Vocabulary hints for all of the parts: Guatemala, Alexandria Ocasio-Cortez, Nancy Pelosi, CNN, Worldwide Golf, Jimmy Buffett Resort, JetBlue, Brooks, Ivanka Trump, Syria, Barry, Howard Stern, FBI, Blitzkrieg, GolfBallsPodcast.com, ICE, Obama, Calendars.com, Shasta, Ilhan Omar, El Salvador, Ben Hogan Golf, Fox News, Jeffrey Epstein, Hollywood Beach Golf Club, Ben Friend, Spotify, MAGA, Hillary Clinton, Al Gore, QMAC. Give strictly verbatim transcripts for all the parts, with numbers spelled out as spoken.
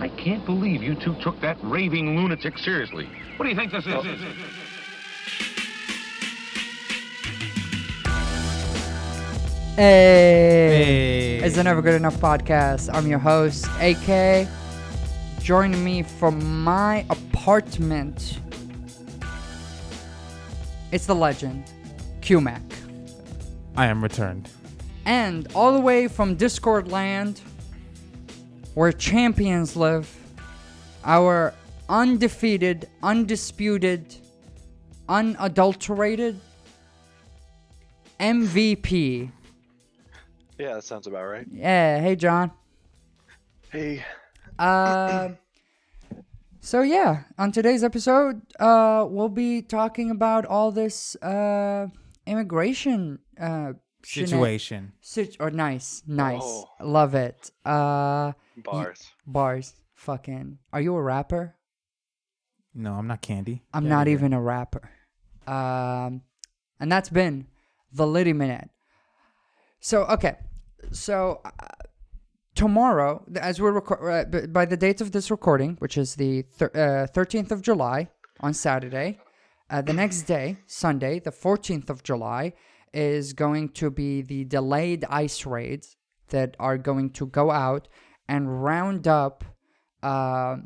I can't believe you two took that raving lunatic seriously. What do you think this is? Hey. Hey. It's the Never Good Enough podcast. I'm your host, A K. Joining me from my apartment, it's the legend, Q MAC. I am returned. And all the way from Discord land, where champions live, our undefeated, undisputed, unadulterated M V P. Yeah, that sounds about right. Yeah. Hey, John. Hey. Uh, so, yeah, on today's episode, uh, we'll be talking about all this uh, immigration uh situation. Situ- or nice, nice, oh. Love it. Uh, bars, y- bars. Fucking. Are you a rapper? No, I'm not Candy. I'm yeah, not yeah. even a rapper. Um, and that's been the Liddy Minute. So okay, so uh, tomorrow, as we're reco- uh, by the date of this recording, which is the thir- uh, thirteenth of July on Saturday, uh, the next day, Sunday, the fourteenth of July. Is going to be the delayed ICE raids that are going to go out and round up uh,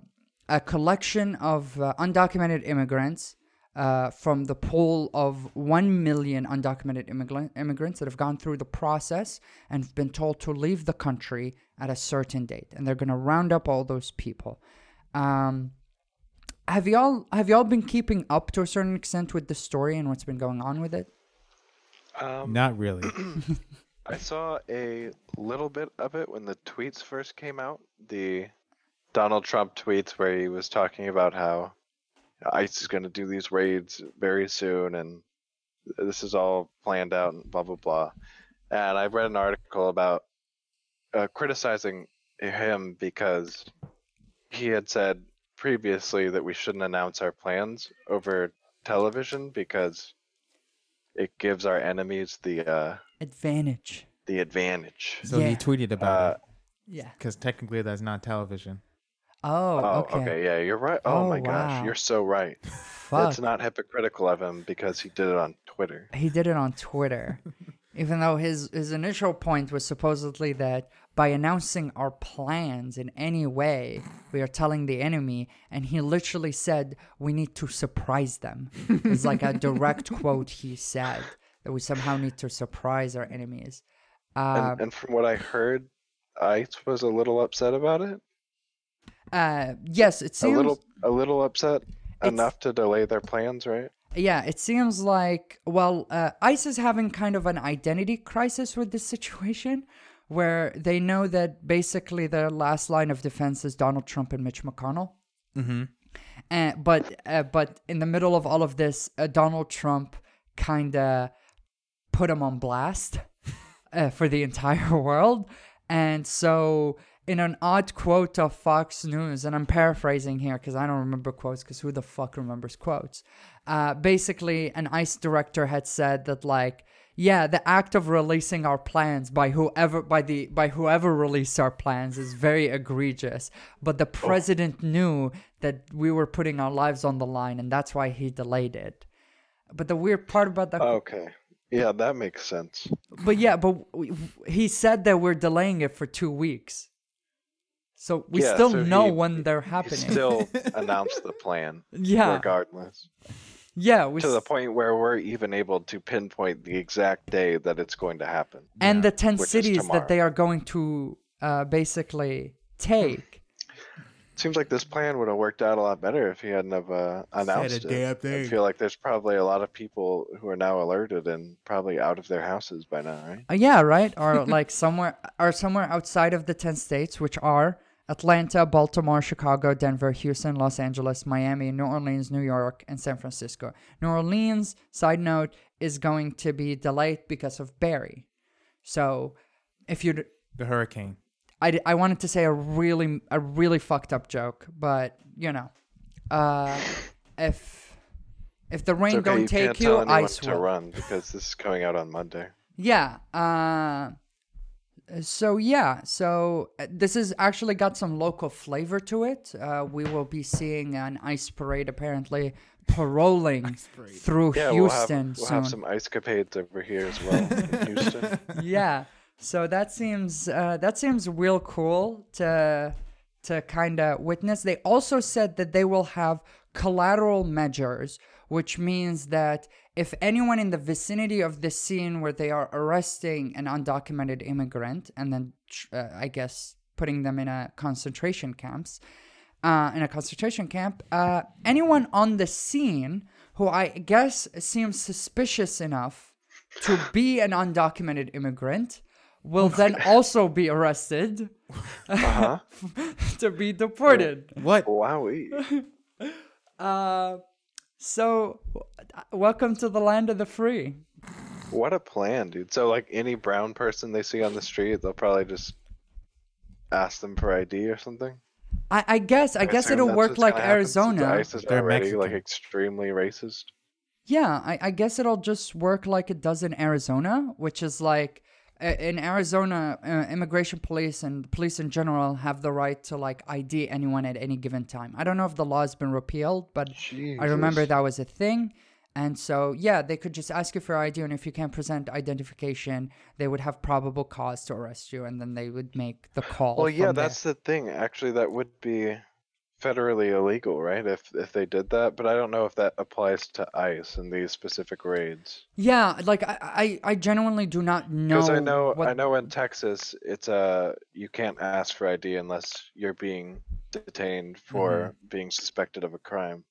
a collection of uh, undocumented immigrants uh, from the pool of one million undocumented immigla- immigrants that have gone through the process and have been told to leave the country at a certain date. And they're going to round up all those people. Um, have y'all have y'all been keeping up to a certain extent with the story and what's been going on with it? Um, Not really. I saw a little bit of it when the tweets first came out. The Donald Trump tweets where he was talking about how ICE is going to do these raids very soon and this is all planned out and blah, blah, blah. And I read an article about uh, criticizing him because he had said previously that we shouldn't announce our plans over television because it gives our enemies the uh, advantage. The advantage. So yeah. He tweeted about uh, it. Yeah. Because technically that's not television. Oh, oh okay. okay. Yeah, you're right. Oh, oh my wow. gosh. You're so right. Fuck. It's not hypocritical of him because he did it on Twitter. He did it on Twitter. Even though his, his initial point was supposedly that by announcing our plans in any way, we are telling the enemy. And he literally said, we need to surprise them. It's like a direct quote he said, that we somehow need to surprise our enemies. Uh, and, and from what I heard, ICE was a little upset about it? Uh, yes, it seems... A little, a little upset enough to delay their plans, right? Yeah, it seems like, well, uh, ICE is having kind of an identity crisis with this situation, where they know that basically their last line of defense is Donald Trump and Mitch McConnell. Mm-hmm. Uh, but uh, but in the middle of all of this, uh, Donald Trump kind of put him on blast uh, for the entire world. And so in an odd quote of Fox News, and I'm paraphrasing here because I don't remember quotes because who the fuck remembers quotes? Uh, basically, an ICE director had said that, like, yeah, the act of releasing our plans by whoever by the by whoever released our plans is very egregious. But the president oh. knew that we were putting our lives on the line, and that's why he delayed it. But the weird part about that... Okay. Yeah, that makes sense. But yeah, but we, he said that we're delaying it for two weeks. So we yeah, still so know he, when they're happening. He still announced the plan. Yeah. Regardless. Yeah, we to the point where we're even able to pinpoint the exact day that it's going to happen. And yeah. the ten Which cities that they are going to uh, basically take. Seems like this plan would have worked out a lot better if he hadn't have uh, announced Said a damn it. Thing. I feel like there's probably a lot of people who are now alerted and probably out of their houses by now, right? Uh, yeah, right. Or like somewhere, or somewhere outside of the ten states, which are Atlanta, Baltimore, Chicago, Denver, Houston, Los Angeles, Miami, New Orleans, New York, and San Francisco. New Orleans, side note, is going to be delayed because of Barry. So, if you the hurricane, I, I wanted to say a really a really fucked up joke, but you know, uh, if if the rain okay, don't you take can't you, tell anyone I swear to run because this is coming out on Monday. Yeah. Uh, So, yeah, so this is actually got some local flavor to it. Uh, we will be seeing an ICE parade, apparently, paroling parade. through yeah, Houston. We'll, have, we'll soon. have some ICE capades over here as well in Houston. Yeah, so that seems uh, that seems real cool to to kind of witness. They also said that they will have collateral measures, which means that if anyone in the vicinity of the scene where they are arresting an undocumented immigrant and then, uh, I guess, putting them in a concentration camps, uh, in a concentration camp, uh, anyone on the scene who I guess seems suspicious enough to be an undocumented immigrant will then also be arrested uh-huh. to be deported. Oh, what? Wowie. uh... So, welcome to the land of the free. What a plan, dude. So, like, any brown person they see on the street, they'll probably just ask them for I D or something? I, I guess. I, I guess it'll work like Arizona. ICE is already, Mexican. like, extremely racist. Yeah, I, I guess it'll just work like it does in Arizona, which is like, in Arizona, uh, immigration police and police in general have the right to, like, I D anyone at any given time. I don't know if the law has been repealed, but Jesus. I remember that was a thing. And so, yeah, they could just ask you for I D, and if you can't present identification, they would have probable cause to arrest you, and then they would make the call. Well, yeah, that's there. the thing. Actually, that would be federally illegal, right? If if they did that, but I don't know if that applies to ICE in these specific raids. Yeah, like I, I, I genuinely do not know. Because I know what... I know in Texas, it's a you can't ask for I D unless you're being detained for mm-hmm. being suspected of a crime.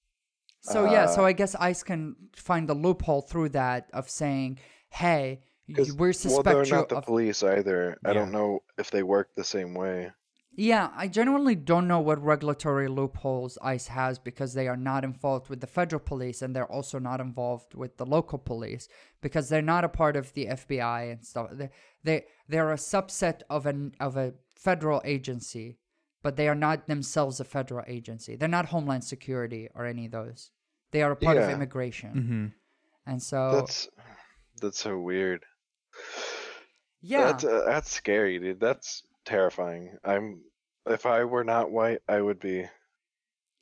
So uh, yeah, so I guess ICE can find the loophole through that of saying, "Hey, we're suspect." Well, they're not the of... police either. Yeah. I don't know if they work the same way. Yeah, I genuinely don't know what regulatory loopholes ICE has because they are not involved with the federal police and they're also not involved with the local police because they're not a part of the F B I and stuff. They they they're a subset of an of a federal agency, but they are not themselves a federal agency. They're not Homeland Security or any of those. They are a part yeah. of immigration, mm-hmm. and so that's that's so weird. Yeah, that's uh, that's scary, dude. That's terrifying. I'm if I were not white, I would be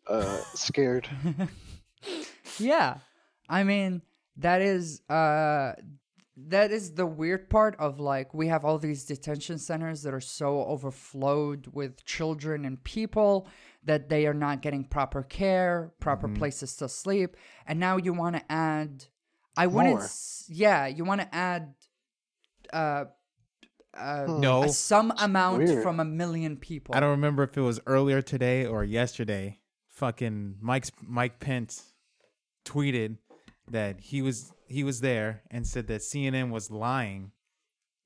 uh scared. Yeah, I mean, that is uh that is the weird part of, like, we have all these detention centers that are so overflowed with children and people that they are not getting proper care, proper mm-hmm. places to sleep, and now you want to add I wouldn't yeah you want to add uh Uh, no, some amount Weird. from a million people. I don't remember if it was earlier today or yesterday. Fucking Mike's Mike Pence tweeted that he was he was there and said that C N N was lying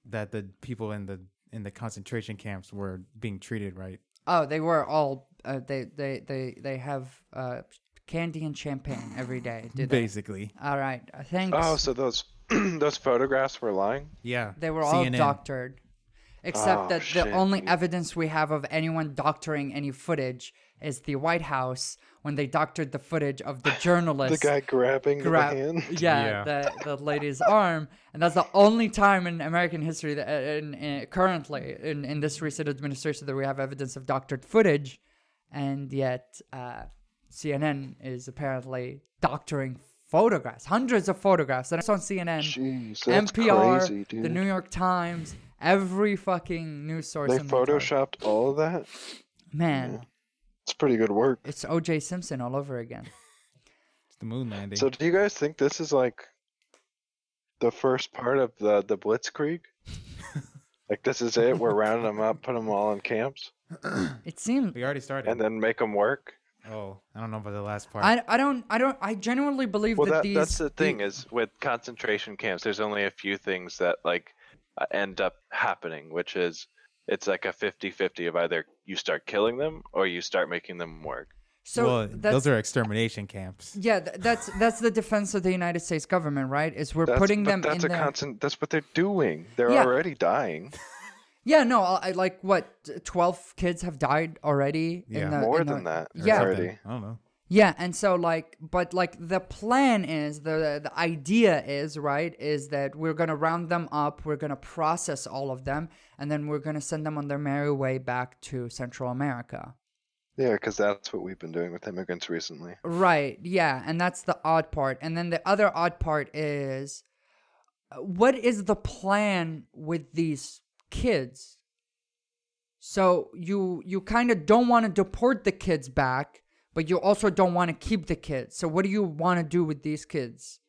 that the people in the in the concentration camps were being treated right. Oh, they were all uh, they they they they have uh, candy and champagne every day. Do they? Basically. All right. Thanks. Oh, so those. Those photographs were lying? Yeah. They were all C N N doctored. Except oh, that the shit. only evidence we have of anyone doctoring any footage is the White House when they doctored the footage of the journalist. The guy grabbing gra- the hand? Yeah, yeah. The, the lady's arm. And that's the only time in American history, that, in, in, currently, in, in this recent administration, that we have evidence of doctored footage. And yet uh, C N N is apparently doctoring photographs, hundreds of photographs. And it's on C N N, Jeez, N P R, crazy, The New York Times, every fucking news source. They in photoshopped the all of that? Man. Yeah. It's pretty good work. It's O J Simpson all over again. It's the moon landing. So do you guys think this is like the first part of the, the Blitzkrieg? Like this is it? We're rounding them up, putting them all in camps? It seems. We already started. And then make them work? Oh, I don't know about the last part. I, I don't I don't I genuinely believe well, that, that these. That's the thing is with concentration camps. There's only a few things that like end up happening, which is it's like a fifty-fifty of either you start killing them or you start making them work. So well, those are extermination camps. Yeah, that's that's the defense of the United States government, right? Is we're that's, putting them that's in a their... constant. That's what they're doing. They're yeah. already dying. Yeah, no, I like what twelve kids have died already. Yeah, in the, more in the, than that. Yeah, already. I don't know. Yeah, and so like, but like the plan is, the the idea is, right, is that we're going to round them up, we're going to process all of them, and then we're going to send them on their merry way back to Central America. Yeah, because that's what we've been doing with immigrants recently. Right, yeah, and that's the odd part. And then the other odd part is, what is the plan with these kids? So you you kind of don't want to deport the kids back, but you also don't want to keep the kids. So what do you want to do with these kids?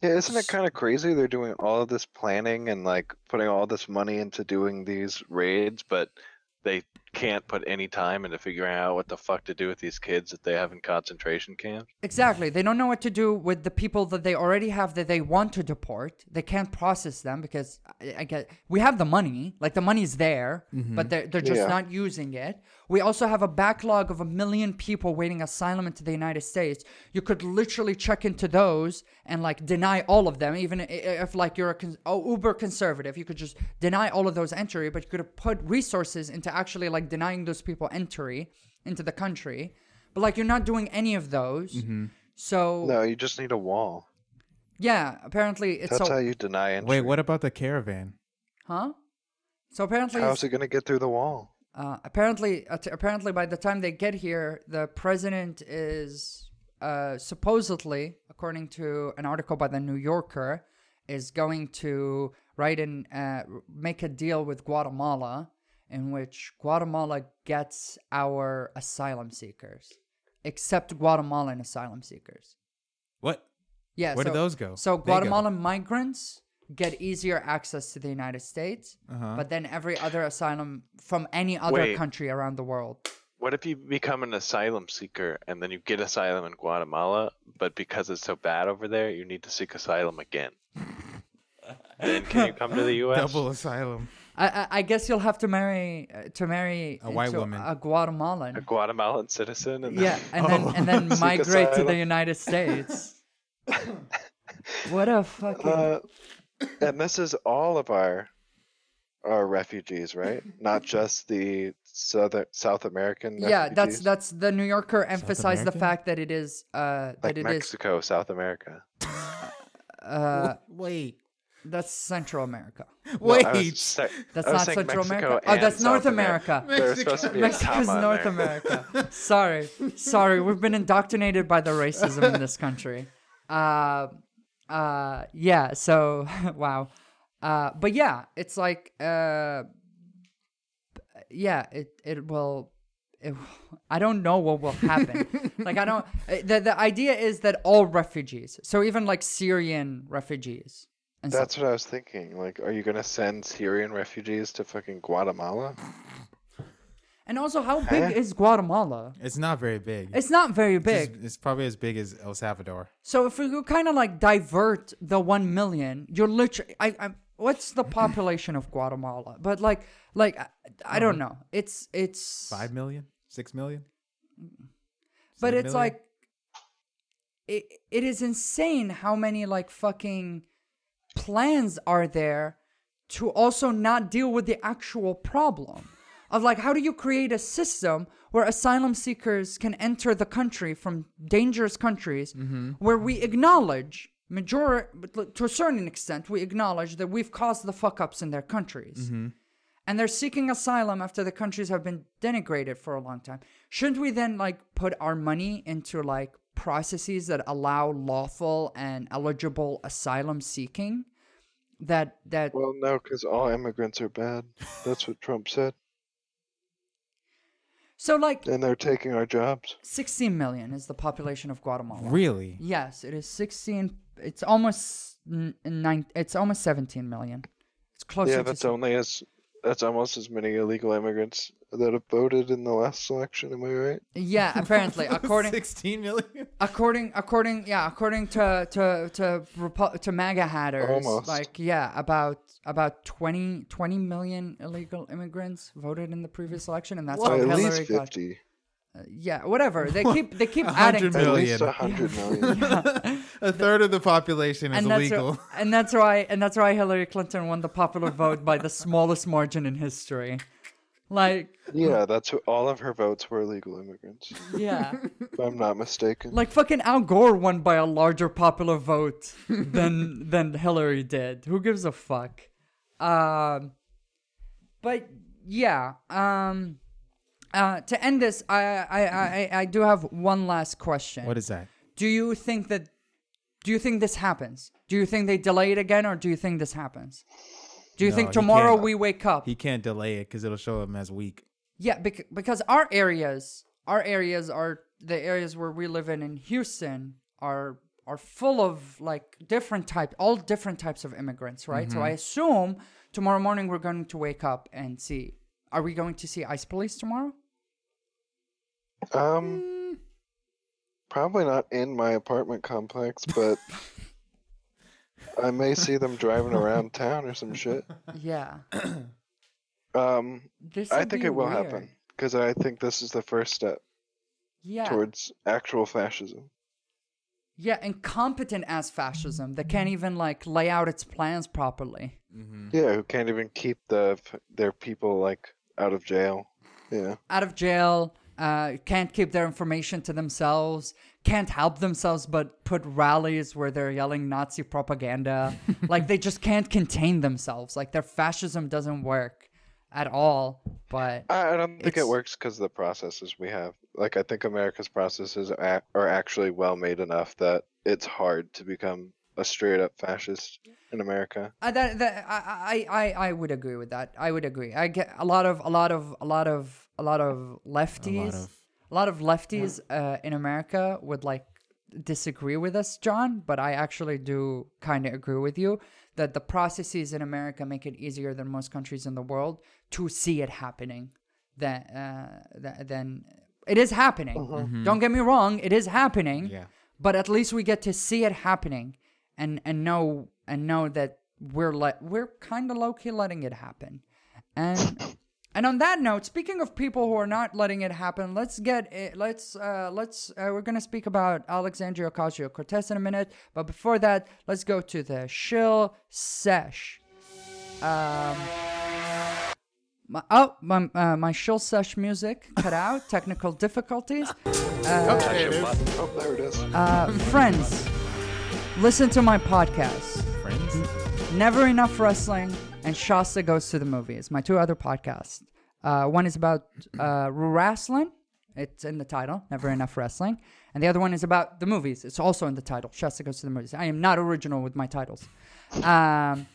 Yeah, isn't it kind of crazy? They're doing all of this planning and like putting all this money into doing these raids, but they can't put any time into figuring out what the fuck to do with these kids that they have in concentration camps. Exactly. They don't know what to do with the people that they already have that they want to deport. They can't process them because I, I get, we have the money. Like, the money's there, mm-hmm. but they're, they're just yeah. not using it. We also have a backlog of a million people waiting asylum into the United States. You could literally check into those and, like, deny all of them. Even if, like, you're a con- uber conservative, you could just deny all of those entry, but you could put resources into actually, like, denying those people entry into the country. But, like, you're not doing any of those. Mm-hmm. So no, you just need a wall. Yeah, apparently it's... That's so- how you deny entry. Wait, what about the caravan? Huh? So apparently... How's it going to get through the wall? Uh, apparently, uh, t- apparently, by the time they get here, the president is uh, supposedly, according to an article by The New Yorker, is going to write and uh, make a deal with Guatemala, in which Guatemala gets our asylum seekers, except Guatemalan asylum seekers. What? Yeah. Where so, do those go? So they Guatemalan go. migrants get easier access to the United States, uh-huh. but then every other asylum from any other Wait, country around the world. What if you become an asylum seeker and then you get asylum in Guatemala, but because it's so bad over there, you need to seek asylum again? Then can you come to the U S? Double asylum. I, I guess you'll have to marry uh, to marry a white woman, a Guatemalan, a Guatemalan citizen, and then, yeah, and oh. then and then migrate asylum. to the United States. What a fucking. Uh, And this is all of our our refugees, right? Not just the Southern, South American refugees. Yeah, that's that's the New Yorker emphasized the fact that it is uh, that like it Mexico, is, South America. Uh, wait, that's Central America. Wait, no, say, that's not Central Mexico America. Oh, that's North America. America. Mexico. Supposed to be Mexico's North there. America. Sorry, sorry, we've been indoctrinated by the racism in this country. Uh, Uh, yeah, so, wow. Uh, but yeah, it's like, uh, yeah, it, it will, it, I don't know what will happen. Like, I don't, the, the idea is that all refugees, so even like Syrian refugees. And That's stuff. What I was thinking. Like, are you going to send Syrian refugees to fucking Guatemala? And also, how big huh? is Guatemala? It's not very big. It's not very big. It's, just, it's probably as big as El Salvador. So if you kind of like divert the one million, you're literally... I, I, what's the population of Guatemala? But like, like I, I don't know. It's... it's Five million? Six million? But it's million? like... It, it is insane how many like fucking plans are there to also not deal with the actual problem. Of like, how do you create a system where asylum seekers can enter the country from dangerous countries mm-hmm. where we acknowledge, major- to a certain extent, we acknowledge that we've caused the fuck-ups in their countries. Mm-hmm. And they're seeking asylum after the countries have been denigrated for a long time. Shouldn't we then, like, put our money into, like, processes that allow lawful and eligible asylum seeking? That that Well, no, because all immigrants are bad. That's what Trump said. So like, and they're taking our jobs. sixteen million is the population of Guatemala. Really? Yes, it is sixteen. It's almost nine. It's almost seventeen million. It's closer. Yeah, that's to only as that's almost as many illegal immigrants that have voted in the last election. Am I right? Yeah, apparently, according sixteen million. According, according, yeah, according to to to Repu- to MAGA hatters, almost. Like yeah, about. About twenty million illegal immigrants voted in the previous election, and that's well, how at Hillary least fifty. Got. Uh, yeah, whatever. They keep they keep adding million. To at least one hundred million. Yeah. A third of the population is and illegal. That's, and that's why and that's why Hillary Clinton won the popular vote by the smallest margin in history. Like, yeah, that's what, all of her votes were illegal immigrants. Yeah. If I'm not mistaken. Like fucking Al Gore won by a larger popular vote than than Hillary did. Who gives a fuck? Um, but yeah, um, uh, to end this, I, I, I, I do have one last question. What is that? Do you think that, do you think this happens? Do you think they delay it again, or do you think this happens? Do you no, think tomorrow we wake up? He can't delay it because it'll show him as weak. Yeah, bec- because our areas, our areas are the areas where we live in in Houston are are full of like different type, all different types of immigrants, right? Mm-hmm. So I assume tomorrow morning we're going to wake up and see. Are we going to see ICE police tomorrow? Um, mm. Probably not in my apartment complex, but. I may see them driving around town or some shit. Yeah. um, I think it will weird. happen because I think this is the first step. Yeah. Towards actual fascism. Yeah, incompetent ass fascism that can't even like lay out its plans properly. Mm-hmm. Yeah, who can't even keep the their people like out of jail. Yeah. Out of jail. Uh, can't keep their information to themselves, can't help themselves but put rallies where they're yelling Nazi propaganda. Like, they just can't contain themselves. Like, their fascism doesn't work at all. But I don't think it works because of the processes we have. Like, I think America's processes are, are actually well made enough that it's hard to become a straight-up fascist in America. Uh, that, that, I, I, I would agree with that. I would agree. I get a lot of, a lot of, a lot of, a lot of lefties, a lot of, a lot of lefties yeah. uh, in America would like disagree with us, John, but I actually do kind of agree with you that the processes in America make it easier than most countries in the world to see it happening. That, uh, that then it is happening. Uh-huh. Mm-hmm. Don't get me wrong. It is happening, yeah. But at least we get to see it happening. And and know and know that we're let we're kind of low key letting it happen, and and on that note, speaking of people who are not letting it happen, let's get it, let's uh, let's uh, we're gonna speak about Alexandria Ocasio-Cortez in a minute, but before that, let's go to the shill sesh. Um, my, oh my uh, my shill sesh music cut out, technical difficulties. Uh, okay, it is. Oh, there it is. Uh, friends. Listen to my podcast. Friends? Never Enough Wrestling and Shasta Goes to the Movies, my two other podcasts. Uh, one is about uh, wrestling. It's in the title, Never Enough Wrestling. And the other one is about the movies. It's also in the title, Shasta Goes to the Movies. I am not original with my titles. Um,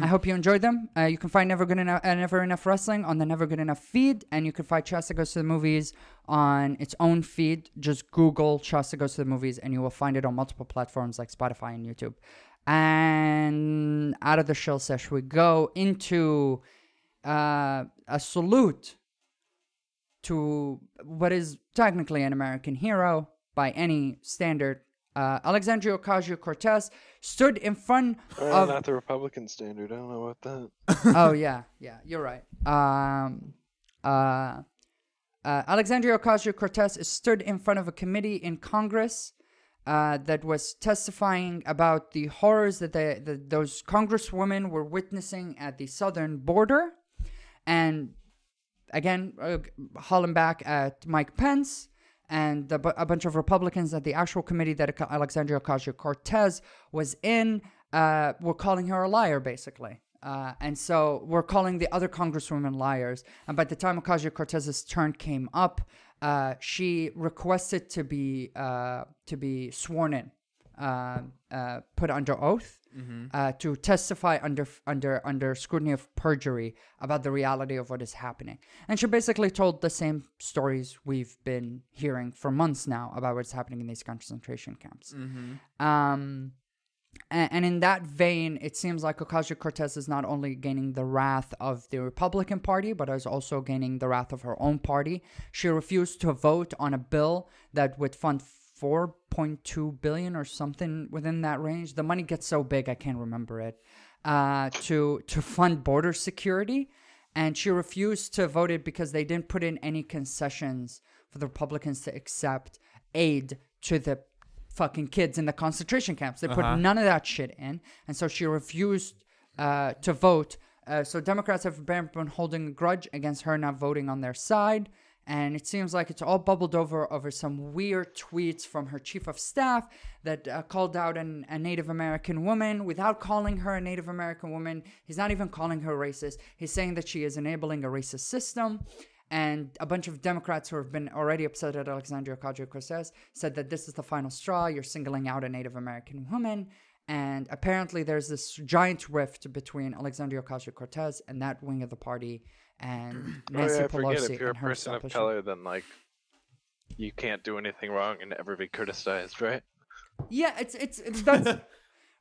I hope you enjoyed them. Uh, you can find Never Good Enough, uh, Never Enough Wrestling on the Never Good Enough feed. And you can find Shasta Goes to the Movies on its own feed. Just Google Shasta Goes to the Movies and you will find it on multiple platforms like Spotify and YouTube. And out of the shill sesh, we go into uh, a salute to what is technically an American hero by any standard. Uh, Alexandria Ocasio-Cortez stood in front uh, of... Not the Republican standard. I don't know about that. Oh, yeah. Yeah, you're right. Um, uh, uh, Alexandria Ocasio-Cortez stood in front of a committee in Congress uh, that was testifying about the horrors that, they, that those congresswomen were witnessing at the southern border. And again, uh, hauling back at Mike Pence and the, a bunch of Republicans at the actual committee that Alexandria Ocasio-Cortez was in, uh, were calling her a liar, basically. Uh, and so we're calling the other congresswomen liars. And by the time Ocasio-Cortez's turn came up, uh, she requested to be uh, to be sworn in, uh, uh, put under oath. Mm-hmm. Uh, to testify under under under scrutiny of perjury about the reality of what is happening. And she basically told the same stories we've been hearing for months now about what's happening in these concentration camps. Mm-hmm. Um, and, and in that vein, it seems like Ocasio-Cortez is not only gaining the wrath of the Republican Party, but is also gaining the wrath of her own party. She refused to vote on a bill that would fund four point two billion or something within that range. The money gets so big I can't remember it. Uh, to to fund border security, and she refused to vote it because they didn't put in any concessions for the Republicans to accept aid to the fucking kids in the concentration camps. They put uh-huh. none of that shit in, and so she refused uh, to vote Uh, so Democrats have been holding a grudge against her not voting on their side. And it seems like it's all bubbled over over some weird tweets from her chief of staff that uh, called out an, a Native American woman without calling her a Native American woman. He's not even calling her racist. He's saying that she is enabling a racist system. And a bunch of Democrats who have been already upset at Alexandria Ocasio-Cortez said that this is the final straw. You're singling out a Native American woman. And apparently there's this giant rift between Alexandria Ocasio-Cortez and that wing of the party. And Nancy oh, yeah, I Pelosi forget, if you're a person of color, then like you can't do anything wrong and ever be criticized, right? Yeah, it's it's, it's that's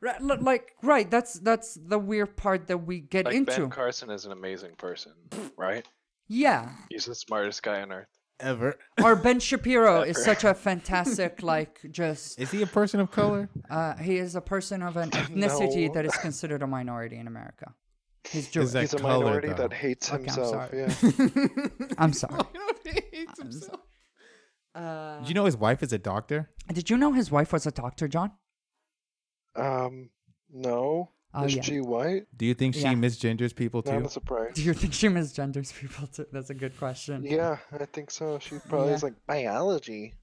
right, like right. That's that's the weird part that we get like into. Ben Carson is an amazing person, right? Yeah, he's the smartest guy on earth ever. Or Ben Shapiro is such a fantastic, like, just. Is he a person of color? Uh, he is a person of an ethnicity no. that is considered a minority in America. He's, Jewish. He's a color, minority though. That hates okay, himself. I'm sorry. Yeah. I'm sorry. He hates I'm himself. So- uh, Did you know his wife is a doctor? Did you know his wife was a doctor, John? Um, no. Oh, Miss yeah. G. White? Do you think she yeah. misgenders people too? No, I'm surprised. Do you think she misgenders people too? That's a good question. Yeah, I think so. She probably yeah. is like biology,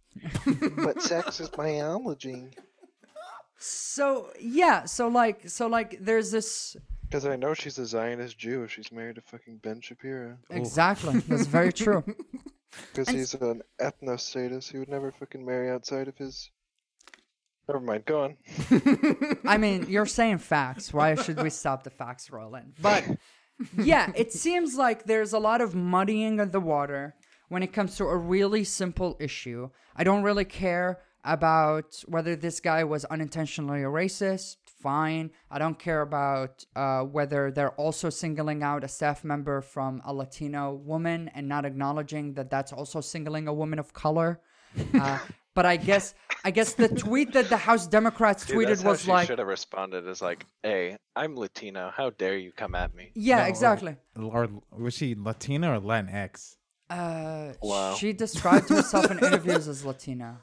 but sex is biology. So yeah, so like, so like, there's this. Because I know she's a Zionist Jew if she's married to fucking Ben Shapiro. Exactly. That's very true. Because he's an ethno-statist. He would never fucking marry outside of his... Never mind. Go on. I mean, you're saying facts. Why should we stop the facts rolling? But yeah, it seems like there's a lot of muddying of the water when it comes to a really simple issue. I don't really care about whether this guy was unintentionally a racist. Fine. I don't care about uh, whether they're also singling out a staff member from a Latino woman and not acknowledging that that's also singling a woman of color. Uh, but I guess I guess the tweet that the House Democrats Dude, tweeted that's was how she like should have responded is like, "Hey, I'm Latino. How dare you come at me?" Yeah, no, exactly. Or, or was she Latina or Latinx? Uh, wow. She described herself in interviews as Latina.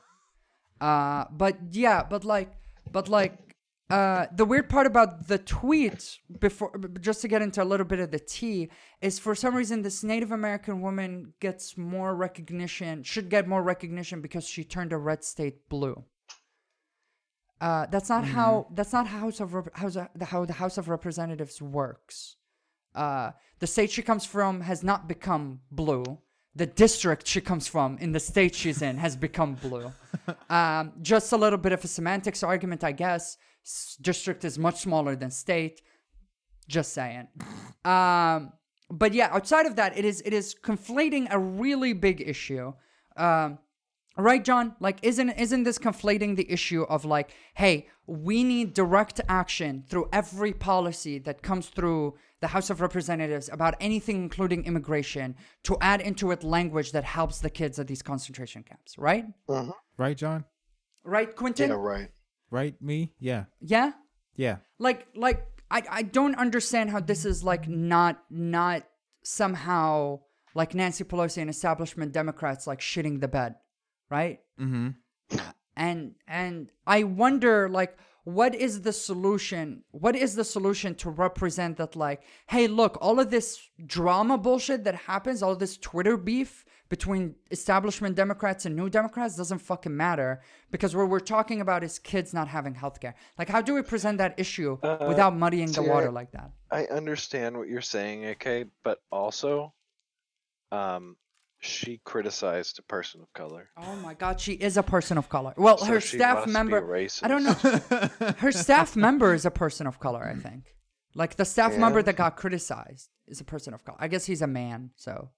Uh, but yeah, but like, but like. Uh, the weird part about the tweet, before just to get into a little bit of the tea, is for some reason this Native American woman gets more recognition, should get more recognition because she turned a red state blue. Uh, that's not mm-hmm. how that's not how House of Rep- House, how the House of Representatives works. Uh, the state she comes from has not become blue. The district she comes from in the state she's in has become blue. Um, just a little bit of a semantics argument, I guess. District is much smaller than state. Just saying. Um, but yeah, outside of that, it is it is conflating a really big issue. Um, right, John? Like, isn't isn't this conflating the issue of like, hey, we need direct action through every policy that comes through the House of Representatives about anything, including immigration, to add into it language that helps the kids at these concentration camps, right? Uh-huh. Right, John? Right, Quentin? Yeah, right. Right, me? Yeah. Yeah? Yeah. Like, like I, I don't understand how this is, like, not not somehow, like, Nancy Pelosi and establishment Democrats, like, shitting the bed, right? Mm-hmm. And, and I wonder, like, what is the solution? What is the solution to represent that, like, hey, look, all of this drama bullshit that happens, all this Twitter beef between establishment Democrats and new Democrats doesn't fucking matter because what we're talking about is kids not having health care. Like, how do we present that issue uh, without muddying so the water I, like that? I understand what you're saying, okay, but also um, she criticized a person of color. Oh my God, she is a person of color. Well, so her staff member, I don't know. Her staff member is a person of color, I think. Like the staff and? member that got criticized is a person of color. I guess he's a man, so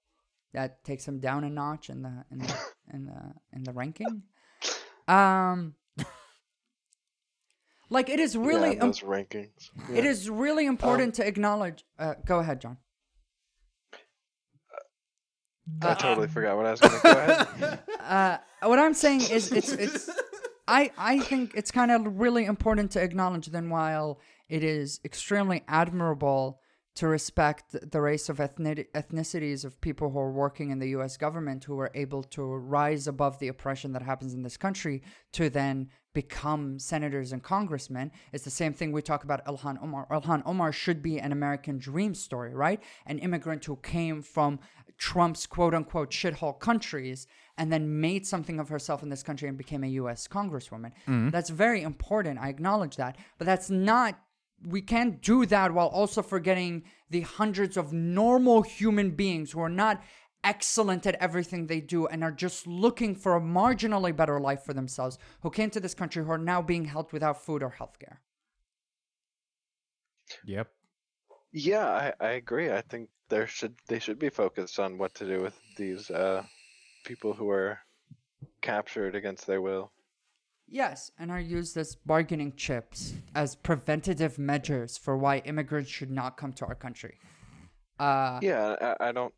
that takes him down a notch in the in the in the, in the ranking. Um, like it is really yeah, those um, rankings. Yeah. It is really important um, to acknowledge. Uh, go ahead, John. I uh, totally forgot what I was going to go ahead. Uh, what I'm saying is, it's it's. I I think it's kind of really important to acknowledge. Then while it is extremely admirable to respect the race of ethnic, ethnicities of people who are working in the U S government, who are able to rise above the oppression that happens in this country to then become senators and congressmen. It's the same thing we talk about Ilhan Omar. Ilhan Omar should be an American dream story, right? An immigrant who came from Trump's quote-unquote shithole countries and then made something of herself in this country and became a U S congresswoman. Mm-hmm. That's very important. I acknowledge that. But that's not... We can't do that while also forgetting the hundreds of normal human beings who are not excellent at everything they do and are just looking for a marginally better life for themselves, who came to this country, who are now being held without food or healthcare. Yep. Yeah, I, I agree. I think there should they should be focused on what to do with these uh, people who are captured against their will. Yes, and are used as bargaining chips, as preventative measures for why immigrants should not come to our country. Uh, yeah, I, I don't...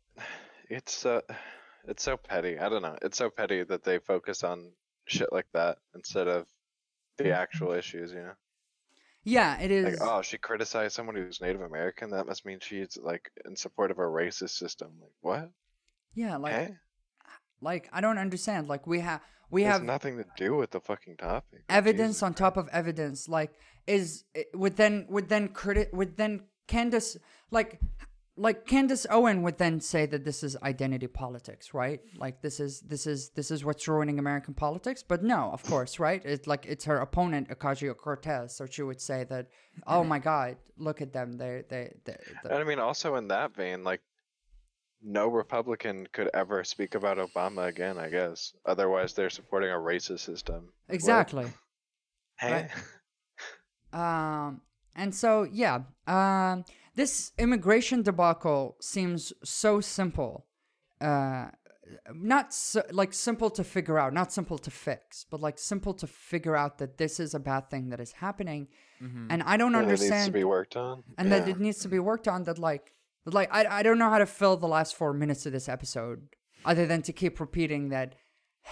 It's uh, it's so petty. I don't know. It's so petty that they focus on shit like that instead of the actual issues, you know? Yeah, it is. Like, oh, she criticized someone who's Native American? That must mean she's, like, in support of a racist system. Like, what? Yeah, like... Hey? Like, I don't understand. Like, we have... We have nothing to do with the fucking topic. Evidence Jesus on Christ. Top of evidence, like is would then would then criti- would then Candace like like Candace Owens would then say that this is identity politics, right? Like this is this is this is what's ruining American politics. But no, of course, right? It's like it's her opponent Ocasio-Cortez, so she would say that, oh my God, look at them, they they. they, they. And I mean, also in that vein, like. No Republican could ever speak about Obama again, I guess. Otherwise, they're supporting a racist system. Exactly. Well, hey. Right. um, and so, yeah, um, this immigration debacle seems so simple. Uh, not so, like simple to figure out, not simple to fix, but like simple to figure out that this is a bad thing that is happening. Mm-hmm. And I don't and understand. It needs to be worked on. And yeah. that it needs to be worked on that like, Like, I I don't know how to fill the last four minutes of this episode other than to keep repeating that,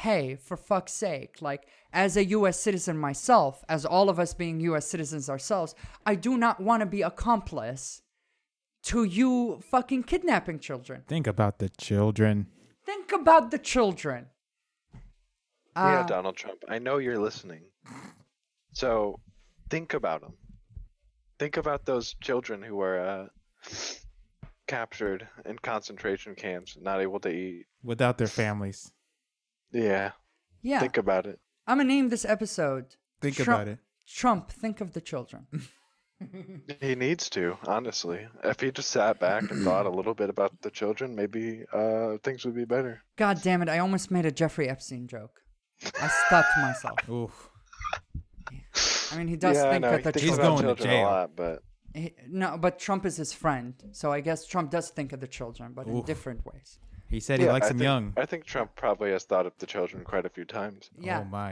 hey, for fuck's sake, like, as a U S citizen myself, as all of us being U S citizens ourselves, I do not want to be accomplice to you fucking kidnapping children. Think about the children. Think about the children. Yeah, uh, Donald Trump, I know you're listening. So, think about them. Think about those children who are... Uh... captured in concentration camps, not able to eat. Without their families. Yeah. Yeah. Think about it. I'm going to name this episode. Think Trump, about it. Trump, think of the children. He needs to, honestly. If he just sat back and thought a little bit about the children, maybe uh, things would be better. God damn it. I almost made a Jeffrey Epstein joke. I stopped myself. Oof. I mean, he does yeah, think that the children. He's going to jail. A lot, but... He, no, but Trump is his friend, so I guess Trump does think of the children, but Oof. in different ways. He said he yeah, likes I them think, young. I think Trump probably has thought of the children quite a few times. Yeah. Oh, my.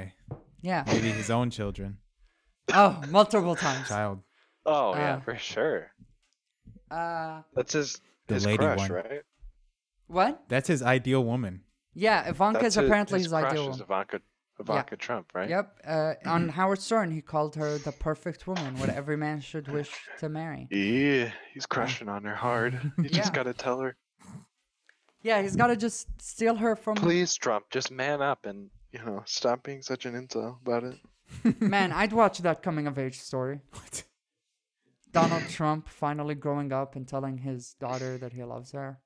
Yeah. Maybe his own children. Oh, multiple times. Child. Oh, uh, yeah, for sure. Uh, That's his, his crush, one. Right? What? That's his ideal woman. Yeah, Ivanka That's is his, apparently his, his ideal woman. Is Ivanka Ivanka yeah. Trump, right? Yep. Uh, on Howard Stern, he called her the perfect woman, what every man should wish to marry. Yeah, he's crushing on her hard. You just yeah. got to tell her. Yeah, he's got to just steal her from... Please, Trump, just man up and, you know, stop being such an incel about it. Man, I'd watch that coming-of-age story. What? Donald Trump finally growing up and telling his daughter that he loves her.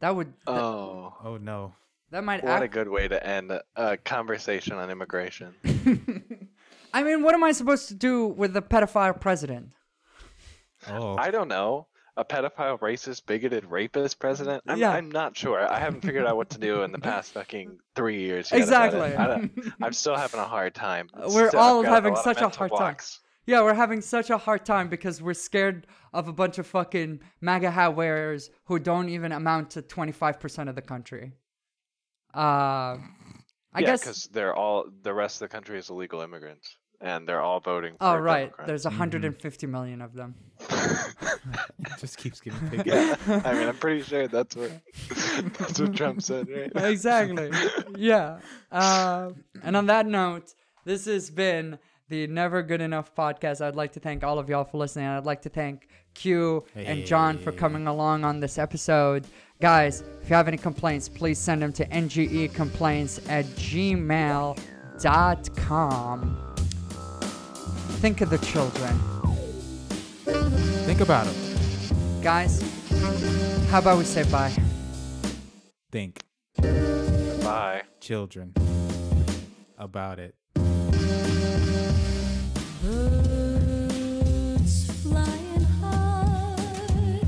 That would. That, oh. Oh no. That might. What act- a good way to end a, a conversation on immigration. I mean, what am I supposed to do with the pedophile president? Oh. I don't know. A pedophile, racist, bigoted, rapist president. I'm, yeah. I'm not sure. I haven't figured out what to do in the past fucking three years. Yet. Exactly. I don't, I'm still having a hard time. We're still all having a such a hard blocks. time. Yeah, we're having such a hard time because we're scared of a bunch of fucking MAGA hat wearers who don't even amount to twenty-five percent of the country. Uh, I yeah, guess because they're all the rest of the country is illegal immigrants, and they're all voting. for Oh right, Democrats. There's one hundred fifty mm-hmm. million of them. It just keeps getting bigger. Yeah, I mean, I'm pretty sure that's what that's what Trump said, right? Exactly. Yeah. Uh, and on that note, this has been. the Never Good Enough podcast. I'd like to thank all of y'all for listening. I'd like to thank Q hey. and John for coming along on this episode. Guys, if you have any complaints, please send them to ngecomplaints at gmail dot com. Think of the children. Think about them. Guys, how about we say bye? Think. Bye. Children. About it. Birds flying high.